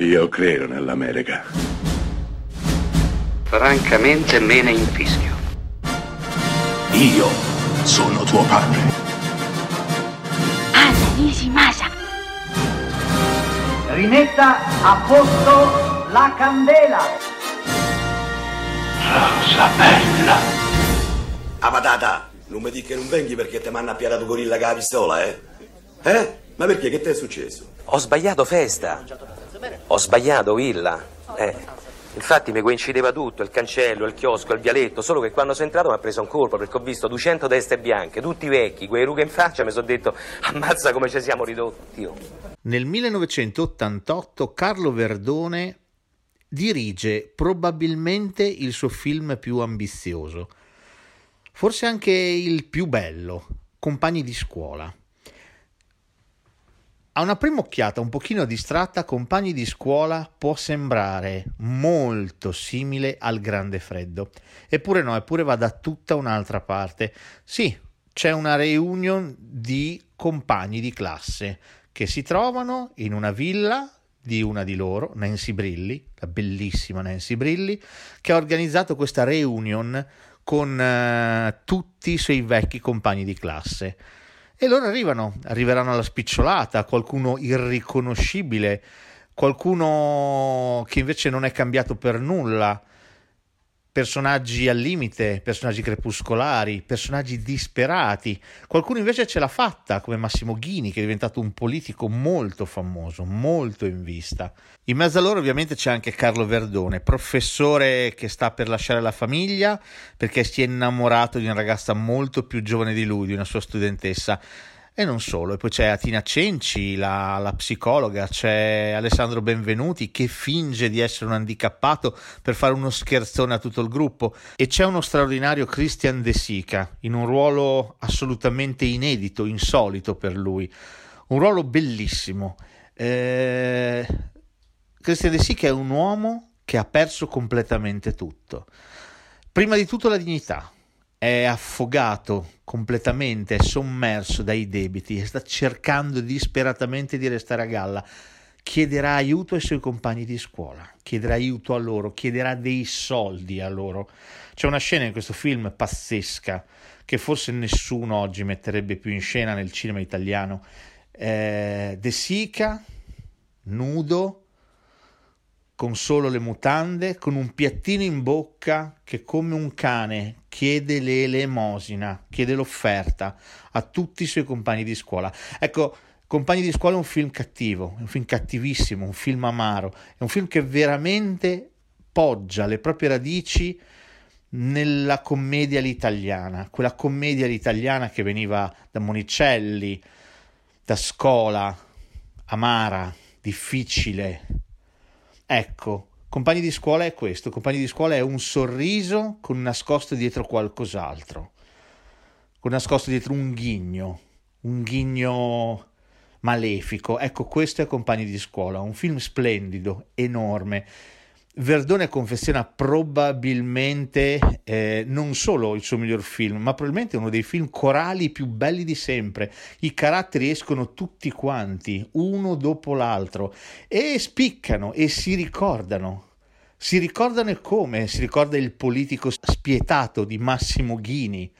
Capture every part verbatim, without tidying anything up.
Io credo nell'America. Francamente me ne infischio. Io sono tuo padre. Anna Nishimasa. Rimetta a posto la candela. Rosa bella. Ah, patata, non mi dici che non venghi perché te m'hanno appiattato gorilla con la pistola, eh? Eh? Ma perché? Che ti è successo? Ho sbagliato festa. Ho sbagliato villa. Eh. Infatti mi coincideva tutto, il cancello, il chiosco, il vialetto, solo che quando sono entrato mi ha preso un colpo perché ho visto duecento teste bianche, tutti vecchi, quei rughe in faccia, mi sono detto ammazza come ci siamo ridotti. Oh. Nel millenovecentottantotto Carlo Verdone dirige probabilmente il suo film più ambizioso, forse anche il più bello, Compagni di scuola. A una prima occhiata un pochino distratta, Compagni di scuola può sembrare molto simile al Grande Freddo. Eppure no, eppure va da tutta un'altra parte. Sì, c'è una reunion di compagni di classe che si trovano in una villa di una di loro, Nancy Brilli, la bellissima Nancy Brilli, che ha organizzato questa reunion con eh, tutti i suoi vecchi compagni di classe. E loro arrivano, arriveranno alla spicciolata, qualcuno irriconoscibile, qualcuno che invece non è cambiato per nulla, personaggi al limite, personaggi crepuscolari, personaggi disperati, qualcuno invece ce l'ha fatta, come Massimo Ghini, che è diventato un politico molto famoso, molto in vista. In mezzo a loro ovviamente c'è anche Carlo Verdone, professore che sta per lasciare la famiglia perché si è innamorato di una ragazza molto più giovane di lui, di una sua studentessa, e non solo. E poi c'è Atina Cenci, la, la psicologa, c'è Alessandro Benvenuti che finge di essere un handicappato per fare uno scherzone a tutto il gruppo, e c'è uno straordinario Christian De Sica in un ruolo assolutamente inedito, insolito per lui, un ruolo bellissimo. Eh... Christian De Sica è un uomo che ha perso completamente tutto. Prima di tutto la dignità. È affogato completamente, è sommerso dai debiti e sta cercando disperatamente di restare a galla. Chiederà aiuto ai suoi compagni di scuola, chiederà aiuto a loro, chiederà dei soldi a loro. C'è una scena in questo film pazzesca che forse nessuno oggi metterebbe più in scena nel cinema italiano. Eh, De Sica, nudo, con solo le mutande, con un piattino in bocca, che come un cane chiede l'elemosina, chiede l'offerta a tutti i suoi compagni di scuola. Ecco, Compagni di scuola è un film cattivo, è un film cattivissimo, un film amaro, è un film che veramente poggia le proprie radici nella commedia all'italiana, quella commedia all'italiana che veniva da Monicelli, da Scola, amara, difficile. Ecco, Compagni di scuola è questo, Compagni di scuola è un sorriso con nascosto dietro qualcos'altro, con nascosto dietro un ghigno, un ghigno malefico. Ecco, questo è Compagni di scuola, un film splendido, enorme. Verdone confeziona probabilmente eh, non solo il suo miglior film, ma probabilmente uno dei film corali più belli di sempre. I caratteri escono tutti quanti, uno dopo l'altro, e spiccano e si ricordano. Si ricordano e come? Si ricorda il politico spietato di Massimo Ghini,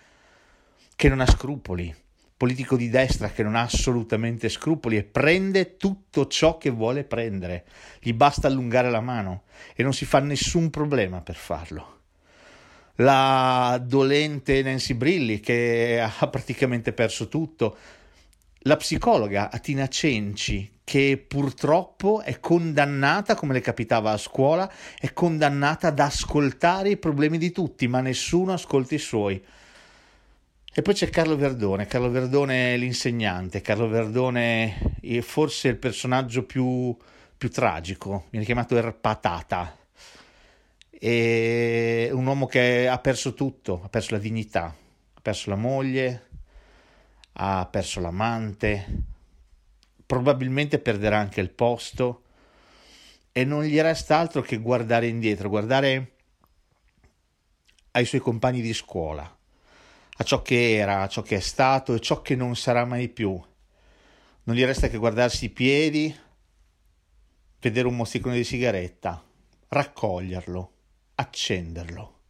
che non ha scrupoli, politico di destra che non ha assolutamente scrupoli e prende tutto ciò che vuole prendere, gli basta allungare la mano e non si fa nessun problema per farlo. La dolente Nancy Brilli che ha praticamente perso tutto, la psicologa Atina Cenci che purtroppo è condannata, come le capitava a scuola, è condannata ad ascoltare i problemi di tutti, ma nessuno ascolta i suoi. E poi c'è Carlo Verdone, Carlo Verdone l'insegnante, Carlo Verdone è forse il personaggio più, più tragico, viene chiamato il patata, è un uomo che ha perso tutto, ha perso la dignità, ha perso la moglie, ha perso l'amante, probabilmente perderà anche il posto e non gli resta altro che guardare indietro, guardare ai suoi compagni di scuola, a ciò che era, a ciò che è stato e ciò che non sarà mai più. Non gli resta che guardarsi i piedi, vedere un mozzicone di sigaretta, raccoglierlo, accenderlo,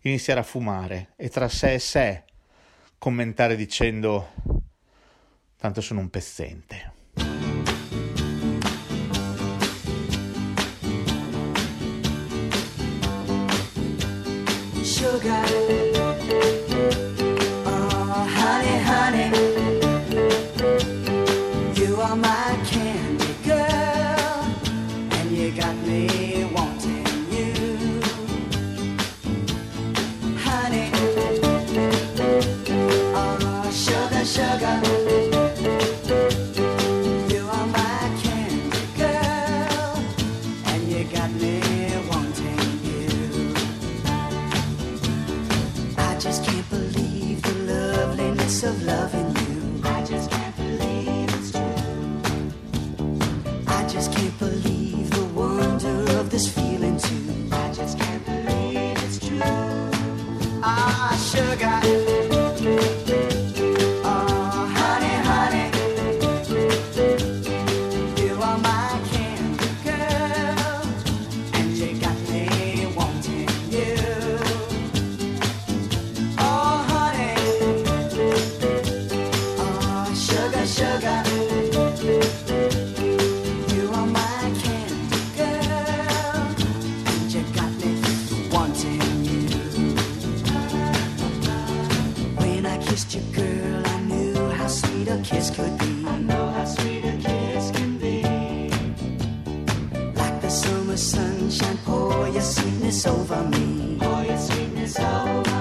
iniziare a fumare e tra sé e sé commentare dicendo «tanto sono un pezzente». Sugar. Summer sunshine, pour your sweetness over me, pour your sweetness over me.